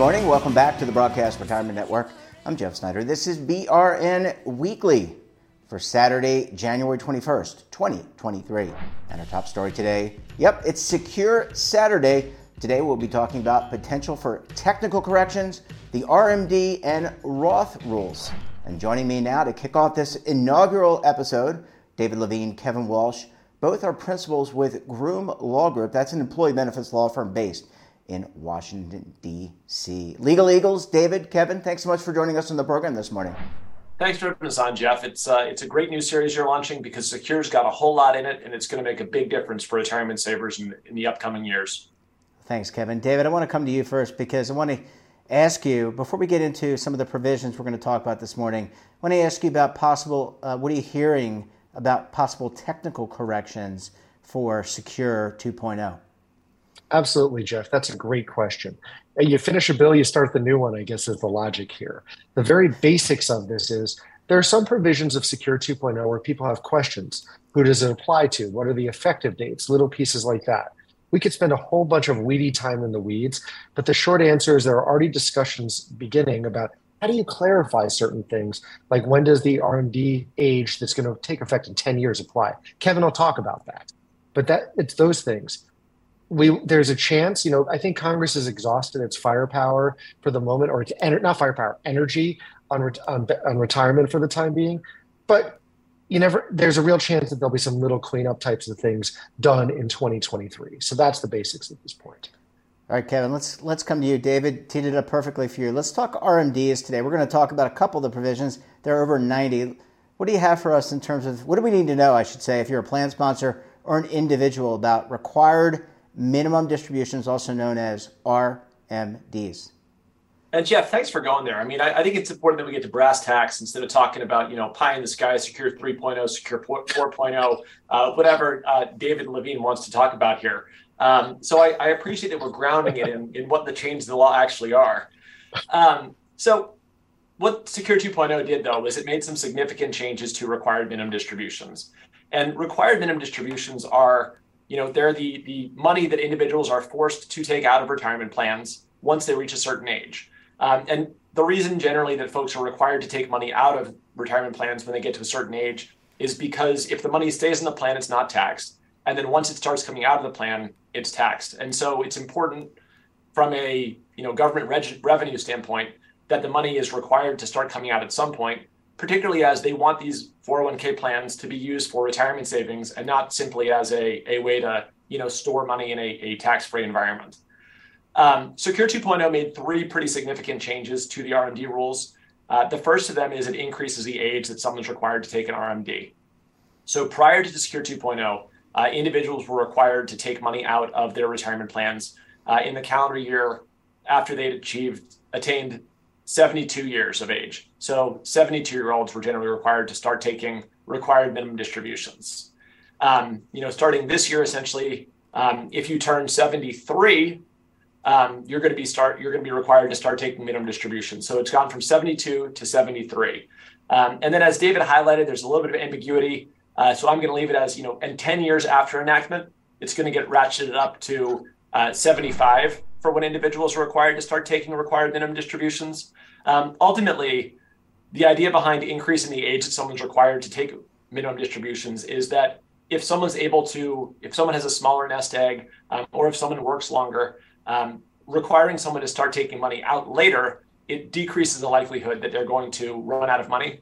morning. Welcome back to the Broadcast Retirement Network. I'm Jeff Snyder. This is BRN Weekly for Saturday, January 21st, 2023. And our top story today, it's Secure Saturday. Today we'll be talking about potential for technical corrections, the RMD and Roth rules. And joining me now to kick off this inaugural episode, David Levine, Kevin Walsh. Both are principals with Groom Law Group. That's an employee benefits law firm based in Washington, D.C. Legal Eagles, David, Kevin, thanks so much for joining us on the program this morning. Thanks for having us on, Jeff. It's a great new series you're launching because Secure's got a whole lot in it, and it's going to make a big difference for retirement savers in the upcoming years. Thanks, Kevin. David, I want to come to you first because I want to ask you, before we get into some of the provisions we're going to talk about this morning, I want to ask you about possible, what are you hearing about possible technical corrections for Secure 2.0? Absolutely, Jeff. That's a great question. You finish a bill, you start the new one, I guess, is the logic here. The very basics of this is there are some provisions of Secure 2.0 where people have questions. Who does it apply to? What are the effective dates? Little pieces like that. We could spend a whole bunch of weedy time in the weeds, but the short answer is there are already discussions beginning about how do you clarify certain things, like when does the RMD age that's going to take effect in 10 years apply? Kevin will talk about that, but it's those things. There's a chance, I think Congress has exhausted its firepower for the moment, or energy on retirement for the time being. But there's a real chance that there'll be some little cleanup types of things done in 2023. So that's the basics at this point. All right, Kevin, let's come to you. David teed it up perfectly for you. Let's talk RMDs today. We're going to talk about a couple of the provisions. There are over 90. What do you have for us in terms of, what do we need to know, I should say, if you're a plan sponsor or an individual about required minimum distributions, also known as RMDs. And Jeff, thanks for going there. I mean, I think it's important that we get to brass tacks instead of talking about, pie in the sky, Secure 3.0, Secure 4.0, whatever David Levine wants to talk about here. So I appreciate that we're grounding it in what the changes in the law actually are. So what Secure 2.0 did, though, is it made some significant changes to required minimum distributions. And required minimum distributions are they're the money that individuals are forced to take out of retirement plans once they reach a certain age. And the reason generally that folks are required to take money out of retirement plans when they get to a certain age is because if the money stays in the plan, it's not taxed. And then once it starts coming out of the plan, it's taxed. And so it's important from a government revenue standpoint that the money is required to start coming out at some point, particularly as they want these 401k plans to be used for retirement savings and not simply as a way to store money in a tax-free environment. Secure 2.0 made three pretty significant changes to the RMD rules. The first of them is it increases the age that someone's required to take an RMD. So prior to the Secure 2.0, individuals were required to take money out of their retirement plans in the calendar year after they'd attained 72 years of age. So 72-year-olds were generally required to start taking required minimum distributions. Starting this year, essentially, if you turn 73, you're going to be required to start taking minimum distributions. So it's gone from 72 to 73. And then as David highlighted, there's a little bit of ambiguity. So I'm going to leave it as, and 10 years after enactment, it's going to get ratcheted up to 75 for when individuals are required to start taking required minimum distributions. Ultimately, the idea behind increasing the age that someone's required to take minimum distributions is that if someone's if someone has a smaller nest egg, or if someone works longer, requiring someone to start taking money out later, it decreases the likelihood that they're going to run out of money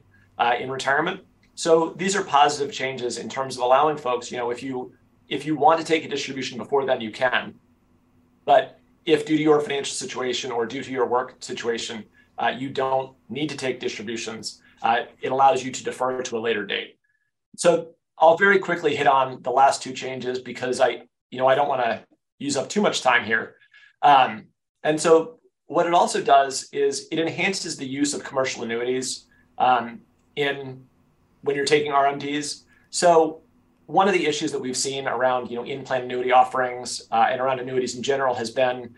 in retirement. So these are positive changes in terms of allowing folks, if you want to take a distribution before then, you can. But if due to your financial situation or due to your work situation, you don't need to take distributions, it allows you to defer to a later date. So I'll very quickly hit on the last two changes because I don't want to use up too much time here. And so what it also does is it enhances the use of commercial annuities when you're taking RMDs. So one of the issues that we've seen around, in-plan annuity offerings and around annuities in general has been,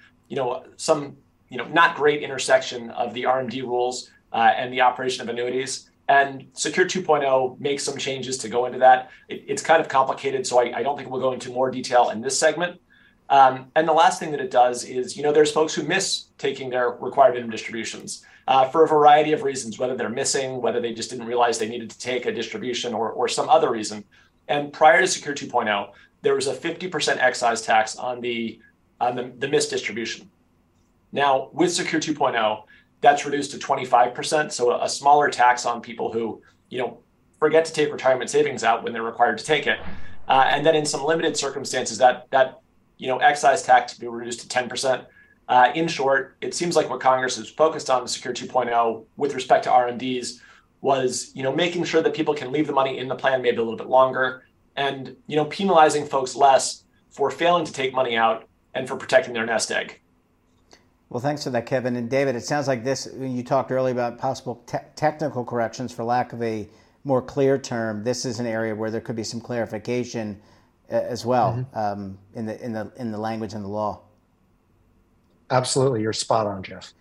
some, not great intersection of the RMD rules and the operation of annuities. And Secure 2.0 makes some changes to go into that. It's kind of complicated, so I don't think we'll go into more detail in this segment. And the last thing that it does is, you know, there's folks who miss taking their required minimum distributions for a variety of reasons, whether they're missing, whether they just didn't realize they needed to take a distribution, or some other reason. And prior to Secure 2.0, there was a 50% excise tax on the missed distribution. Now, with Secure 2.0, that's reduced to 25%, so a smaller tax on people who, you know, forget to take retirement savings out when they're required to take it. And then in some limited circumstances, that you know, excise tax be reduced to 10%. In short, it seems like what Congress is focused on in Secure 2.0 with respect to RMDs was, you know, making sure that people can leave the money in the plan maybe a little bit longer, and, you know, penalizing folks less for failing to take money out and for protecting their nest egg. Well, thanks for that, Kevin. And David, it sounds like this, you talked earlier about possible technical corrections for lack of a more clear term. This is an area where there could be some clarification as well, mm-hmm. in the language and the law. Absolutely. You're spot on, Jeff.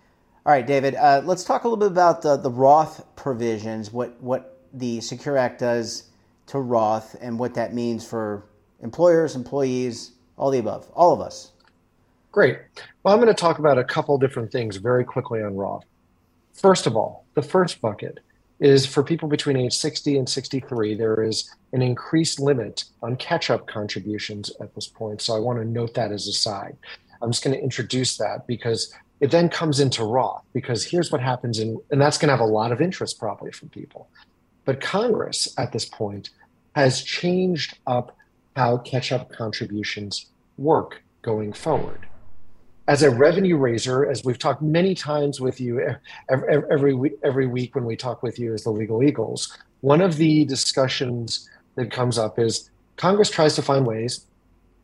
All right, David, let's talk a little bit about the Roth provisions, what the Secure Act does to Roth and what that means for employers, employees, all the above, all of us. Great. Well, I'm going to talk about a couple different things very quickly on Roth. First of all, the first bucket is for people between age 60 and 63, there is an increased limit on catch-up contributions at this point. So I want to note that as a side. I'm just going to introduce that because it then comes into Roth, because here's what happens, and that's going to have a lot of interest probably from people. But Congress at this point has changed up how catch-up contributions work going forward. As a revenue raiser, as we've talked many times with you every week when we talk with you as the Legal Eagles, one of the discussions that comes up is Congress tries to find ways,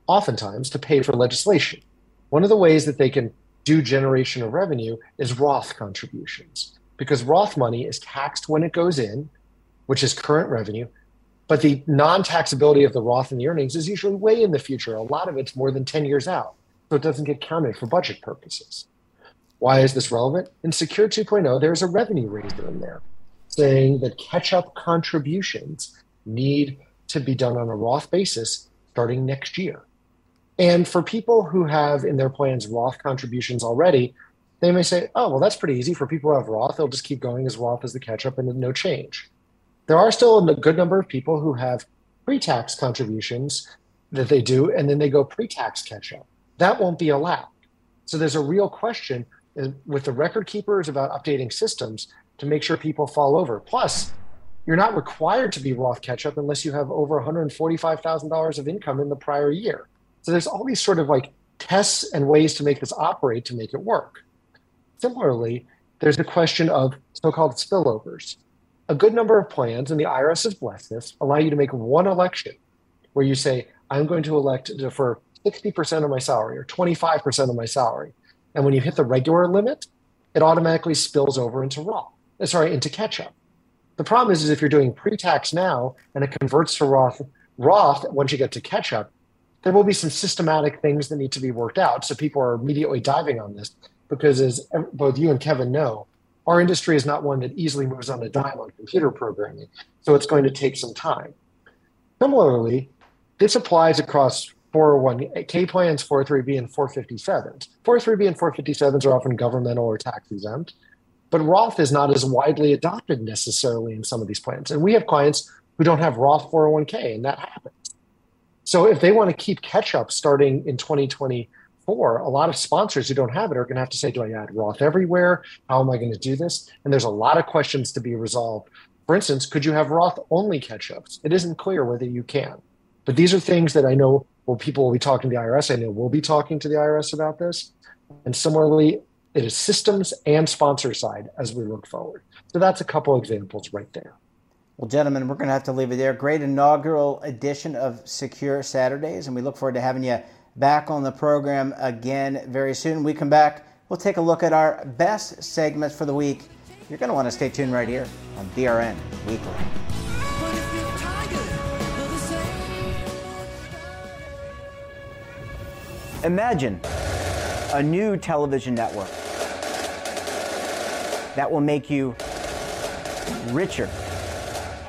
oftentimes, to pay for legislation. One of the ways that they can do generation of revenue is Roth contributions, because Roth money is taxed when it goes in, which is current revenue, but the non-taxability of the Roth and the earnings is usually way in the future. A lot of it's more than 10 years out. So it doesn't get counted for budget purposes. Why is this relevant? In Secure 2.0, there's a revenue raiser in there saying that catch-up contributions need to be done on a Roth basis starting next year. And for people who have in their plans Roth contributions already, they may say, oh, well, that's pretty easy. For people who have Roth, they'll just keep going as Roth as the catch-up and no change. There are still a good number of people who have pre-tax contributions that they do, and then they go pre-tax catch-up. That won't be allowed. So there's a real question with the record keepers about updating systems to make sure people fall over. Plus, you're not required to be Roth catch-up unless you have over $145,000 of income in the prior year. So there's all these sort of like tests and ways to make this operate, to make it work. Similarly, there's the question of so-called spillovers. A good number of plans, and the IRS has blessed this, allow you to make one election where you say, I'm going to elect to defer 60% of my salary or 25% of my salary. And when you hit the regular limit, it automatically spills over into catch-up. The problem is if you're doing pre-tax now and it converts to Roth once you get to catch-up, there will be some systematic things that need to be worked out. So people are immediately diving on this because, as both you and Kevin know, our industry is not one that easily moves on a dime on computer programming. So it's going to take some time. Similarly, this applies across 401k plans, 403b, and 457s. 403b and 457s are often governmental or tax exempt, but Roth is not as widely adopted necessarily in some of these plans. And we have clients who don't have Roth 401k, and that happens. So if they want to keep catch-up starting in 2024, a lot of sponsors who don't have it are going to have to say, do I add Roth everywhere? How am I going to do this? And there's a lot of questions to be resolved. For instance, could you have Roth-only catch-ups? It isn't clear whether you can. But these are things that I know people will be talking to the IRS. I know we'll be talking to the IRS about this. And similarly, it is systems and sponsor side as we look forward. So that's a couple examples right there. Well, gentlemen, we're going to have to leave it there. Great inaugural edition of Secure Saturdays, and we look forward to having you back on the program again very soon. When we come back, we'll take a look at our best segments for the week. You're going to want to stay tuned right here on BRN Weekly. Imagine a new television network that will make you richer,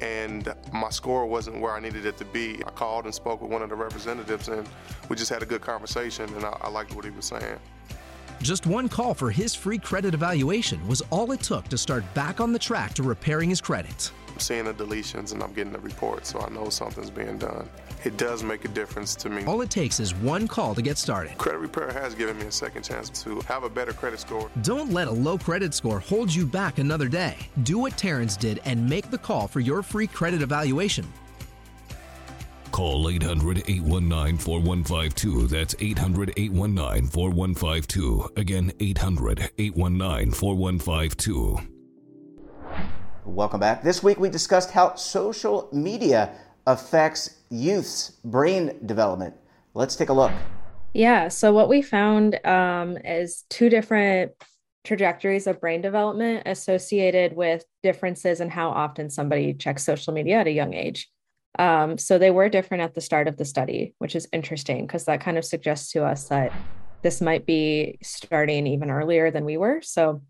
and my score wasn't where I needed it to be. I called and spoke with one of the representatives, and we just had a good conversation, and I liked what he was saying. Just one call for his free credit evaluation was all it took to start back on the track to repairing his credit. I'm seeing the deletions and I'm getting the report, so I know something's being done. It does make a difference to me. All it takes is one call to get started. Credit Repair has given me a second chance to have a better credit score. Don't let a low credit score hold you back another day. Do what Terrence did and make the call for your free credit evaluation. Call 800-819-4152. That's 800-819-4152. Again, 800-819-4152. Welcome back. This week we discussed how social media affects youth's brain development. Let's take a look. Yeah, so what we found is two different trajectories of brain development associated with differences in how often somebody checks social media at a young age. So they were different at the start of the study, which is interesting because that kind of suggests to us that this might be starting even earlier than we were. So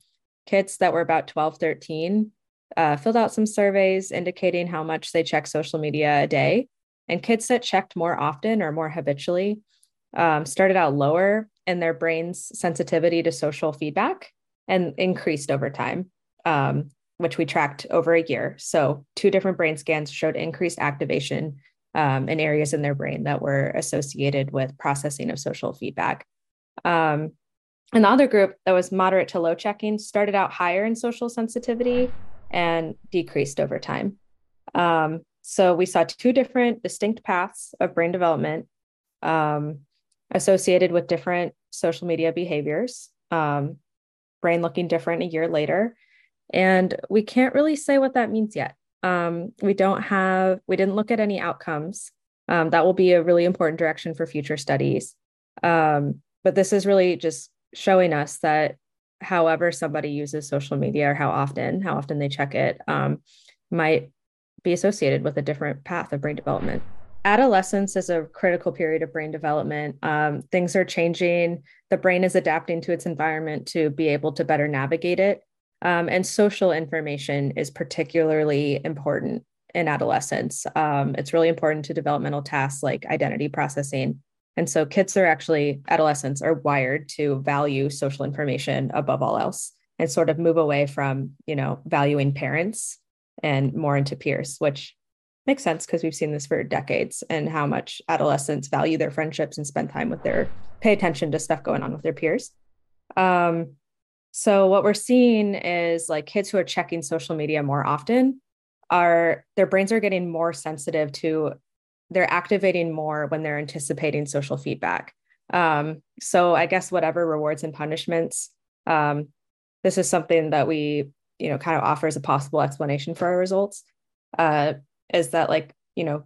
kids that were about 12, 13 filled out some surveys indicating how much they check social media a day. And kids that checked more often or more habitually started out lower in their brain's sensitivity to social feedback and increased over time. Which we tracked over a year. So two different brain scans showed increased activation in areas in their brain that were associated with processing of social feedback. And the other group that was moderate to low checking started out higher in social sensitivity and decreased over time. So we saw two different distinct paths of brain development associated with different social media behaviors, brain looking different a year later. And we can't really say what that means yet. We didn't look at any outcomes. That will be a really important direction for future studies. But this is really just showing us that however somebody uses social media or how often they check it might be associated with a different path of brain development. Adolescence is a critical period of brain development. Things are changing. The brain is adapting to its environment to be able to better navigate it. And social information is particularly important in adolescence. It's really important to developmental tasks like identity processing. And so adolescents are wired to value social information above all else and sort of move away from, valuing parents and more into peers, which makes sense because we've seen this for decades and how much adolescents value their friendships and pay attention to stuff going on with their peers. So what we're seeing is kids who are checking social media more often their brains are getting more sensitive to, they're activating more when they're anticipating social feedback. So I guess whatever rewards and punishments, this is something that we, kind of offers a possible explanation for our results, is that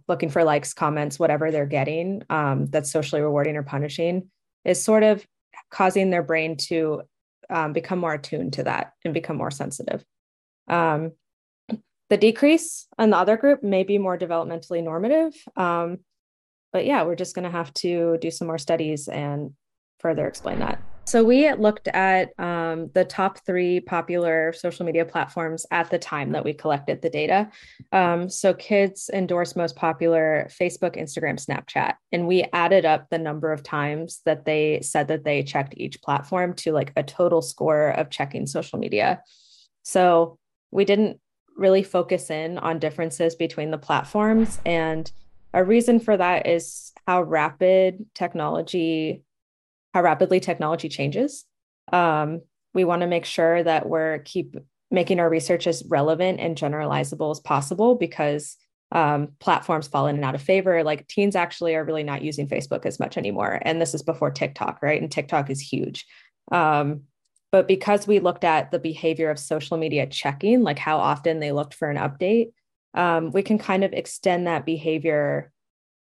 looking for likes, comments, whatever they're getting, that's socially rewarding or punishing is sort of causing their brain to become more attuned to that and become more sensitive. The decrease in the other group may be more developmentally normative. But yeah, we're just going to have to do some more studies and further explain that. So we looked at the top three popular social media platforms at the time that we collected the data. So kids endorse most popular Facebook, Instagram, Snapchat, and we added up the number of times that they said that they checked each platform to like a total score of checking social media. So we didn't really focus in on differences between the platforms. And a reason for that is how rapidly technology changes. We want to make sure that we're keep making our research as relevant and generalizable as possible, because platforms fall in and out of favor. Like teens actually are really not using Facebook as much anymore. And this is before TikTok, right? And TikTok is huge. But because we looked at the behavior of social media checking, like how often they looked for an update, we can kind of extend that behavior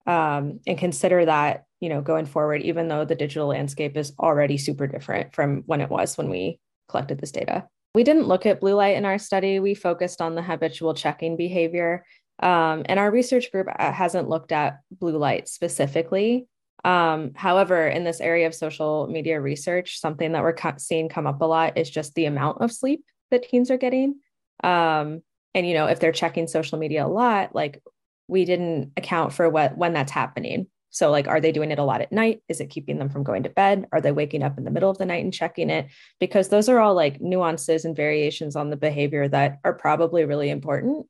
and consider that, you know, going forward, even though the digital landscape is already super different from when it was when we collected this data. We didn't look at blue light in our study. We focused on the habitual checking behavior. And our research group hasn't looked at blue light specifically. However, in this area of social media research, something that we're seeing come up a lot is just the amount of sleep that teens are getting. And, you know, if they're checking social media a lot, like we didn't account for when that's happening. So like, are they doing it a lot at night? Is it keeping them from going to bed? Are they waking up in the middle of the night and checking it? Because those are all like nuances and variations on the behavior that are probably really important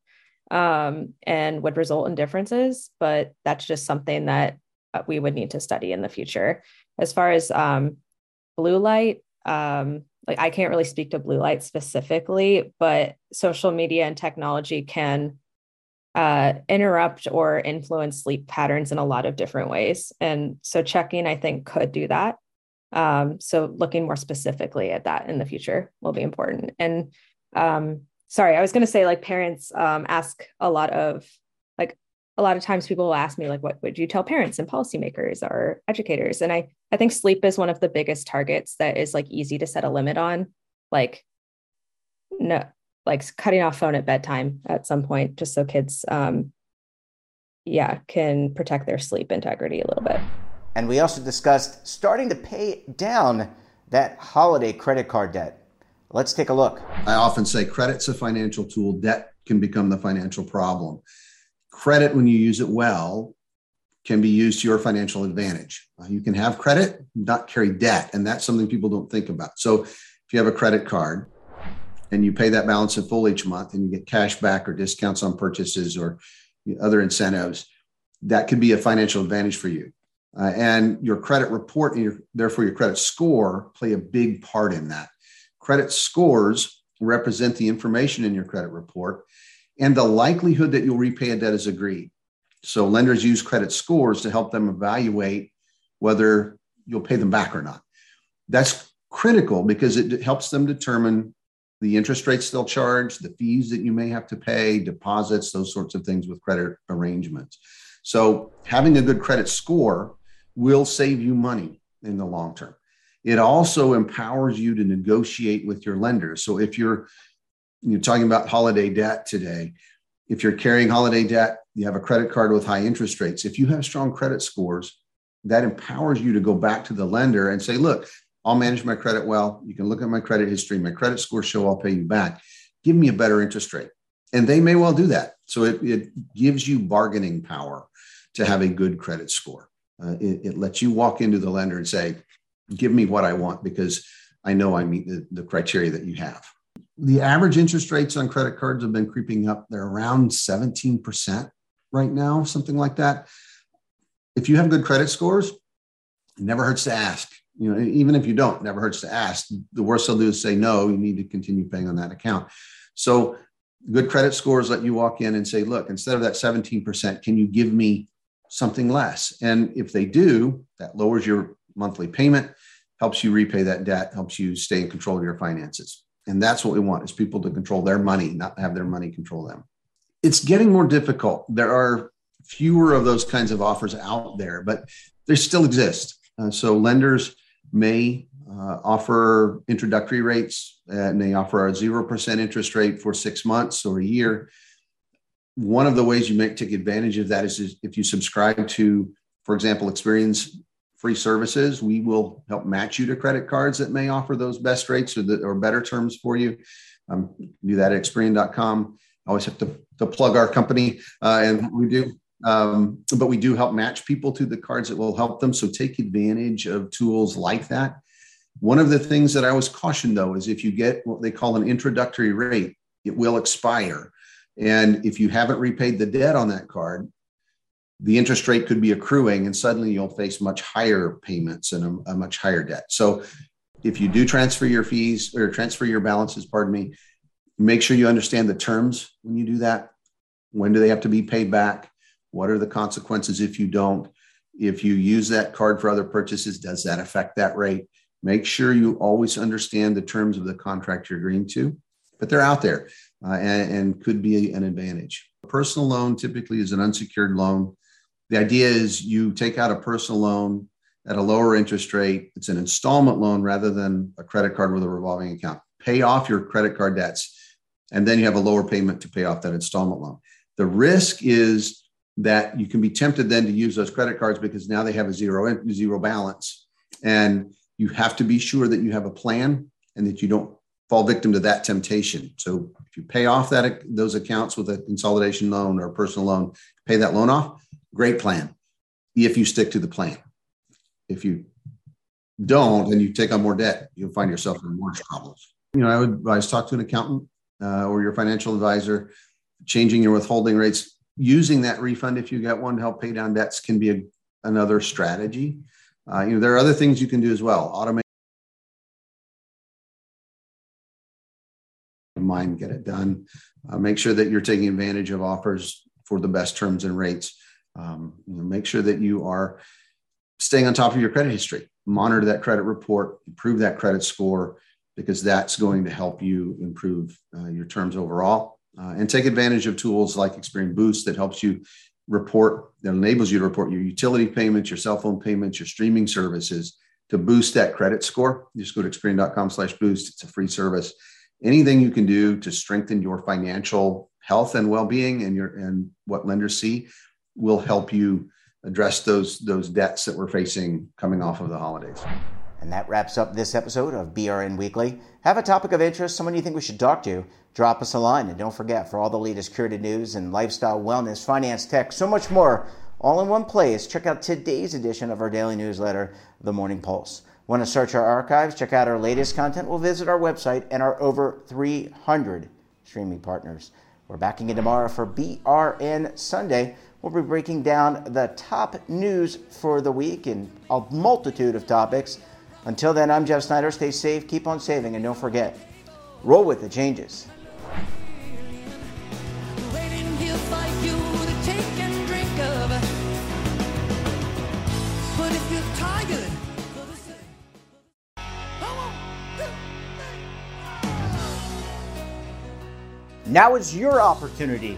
and would result in differences. But that's just something that we would need to study in the future. As far as blue light, like I can't really speak to blue light specifically, but social media and technology can interrupt or influence sleep patterns in a lot of different ways. And so checking, I think, could do that. So looking more specifically at that in the future will be important. And sorry, I was going to say like parents ask a lot of times people will ask me like, what would you tell parents and policymakers or educators? And I think sleep is one of the biggest targets that is like easy to set a limit on, like no, like cutting off phone at bedtime at some point, just so kids, can protect their sleep integrity a little bit. And we also discussed starting to pay down that holiday credit card debt. Let's take a look. I often say credit's a financial tool. Debt can become the financial problem. Credit, when you use it well, can be used to your financial advantage. You can have credit, not carry debt. And that's something people don't think about. So if you have a credit card, and you pay that balance in full each month and you get cash back or discounts on purchases or other incentives, that could be a financial advantage for you. And your credit report and therefore your credit score play a big part in that. Credit scores represent the information in your credit report and the likelihood that you'll repay a debt is agreed. So lenders use credit scores to help them evaluate whether you'll pay them back or not. That's critical because it helps them determine the interest rates they'll charge, the fees that you may have to pay, deposits, those sorts of things with credit arrangements. So having a good credit score will save you money in the long term. It also empowers you to negotiate with your lender. So if you're talking about holiday debt today, if you're carrying holiday debt, you have a credit card with high interest rates. If you have strong credit scores, that empowers you to go back to the lender and say, look, I'll manage my credit well. You can look at my credit history, my credit score show, I'll pay you back. Give me a better interest rate. And they may well do that. So it gives you bargaining power to have a good credit score. It lets you walk into the lender and say, give me what I want because I know I meet the criteria that you have. The average interest rates on credit cards have been creeping up. They're around 17% right now, something like that. If you have good credit scores, it never hurts to ask. You know, even if you don't, never hurts to ask. The worst they'll do is say, no, you need to continue paying on that account. So good credit scores let you walk in and say, look, instead of that 17%, can you give me something less? And if they do, that lowers your monthly payment, helps you repay that debt, helps you stay in control of your finances. And that's what we want is people to control their money, not have their money control them. It's getting more difficult. There are fewer of those kinds of offers out there, but they still exist. So lenders may offer introductory rates and they offer a 0% interest rate for 6 months or a year. one of the ways you take advantage of that is if you subscribe to, for example, Experian's free services, we will help match you to credit cards that may offer those best rates or better terms for you. Do that at Experian.com. I always have to plug our company, and we do. But we do help match people to the cards that will help them. So take advantage of tools like that. One of the things that I always caution, though, is if you get what they call an introductory rate, it will expire. And if you haven't repaid the debt on that card, the interest rate could be accruing, and suddenly you'll face much higher payments and a much higher debt. So if you do transfer your balances, make sure you understand the terms when you do that. When do they have to be paid back? What are the consequences if you don't? If you use that card for other purchases, does that affect that rate? Make sure you always understand the terms of the contract you're agreeing to, but they're out there and could be an advantage. A personal loan typically is an unsecured loan. The idea is you take out a personal loan at a lower interest rate. It's an installment loan rather than a credit card with a revolving account. Pay off your credit card debts, and then you have a lower payment to pay off that installment loan. The risk is that you can be tempted then to use those credit cards because now they have a zero balance. And you have to be sure that you have a plan and that you don't fall victim to that temptation. So if you pay off those accounts with a consolidation loan or a personal loan, pay that loan off, great plan. If you stick to the plan. If you don't and you take on more debt, you'll find yourself in more problems. I would advise talk to an accountant or your financial advisor. Changing your withholding rates, using that refund if you got one to help pay down debts can be another strategy. There are other things you can do as well. Automate mind, get it done. Make sure that you're taking advantage of offers for the best terms and rates. Make sure that you are staying on top of your credit history. Monitor that credit report, improve that credit score, because that's going to help you improve your terms overall. And take advantage of tools like Experian Boost that helps you that enables you to report your utility payments, your cell phone payments, your streaming services to boost that credit score. Just go to Experian.com/boost. It's a free service. Anything you can do to strengthen your financial health and well-being and what lenders see will help you address those debts that we're facing coming off of the holidays. And that wraps up this episode of BRN Weekly. Have a topic of interest, someone you think we should talk to, drop us a line. And don't forget, for all the latest curated news and lifestyle, wellness, finance, tech, so much more, all in one place, check out today's edition of our daily newsletter, The Morning Pulse. Want to search our archives, check out our latest content? Well, visit our website and our over 300 streaming partners. We're back again tomorrow for BRN Sunday. We'll be breaking down the top news for the week and a multitude of topics. Until then, I'm Jeff Snyder. Stay safe, keep on saving, and don't forget, roll with the changes. Now is your opportunity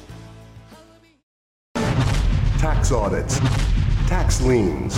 Tax audits. Tax liens,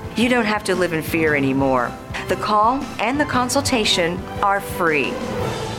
You don't have to live in fear anymore. The call and the consultation are free.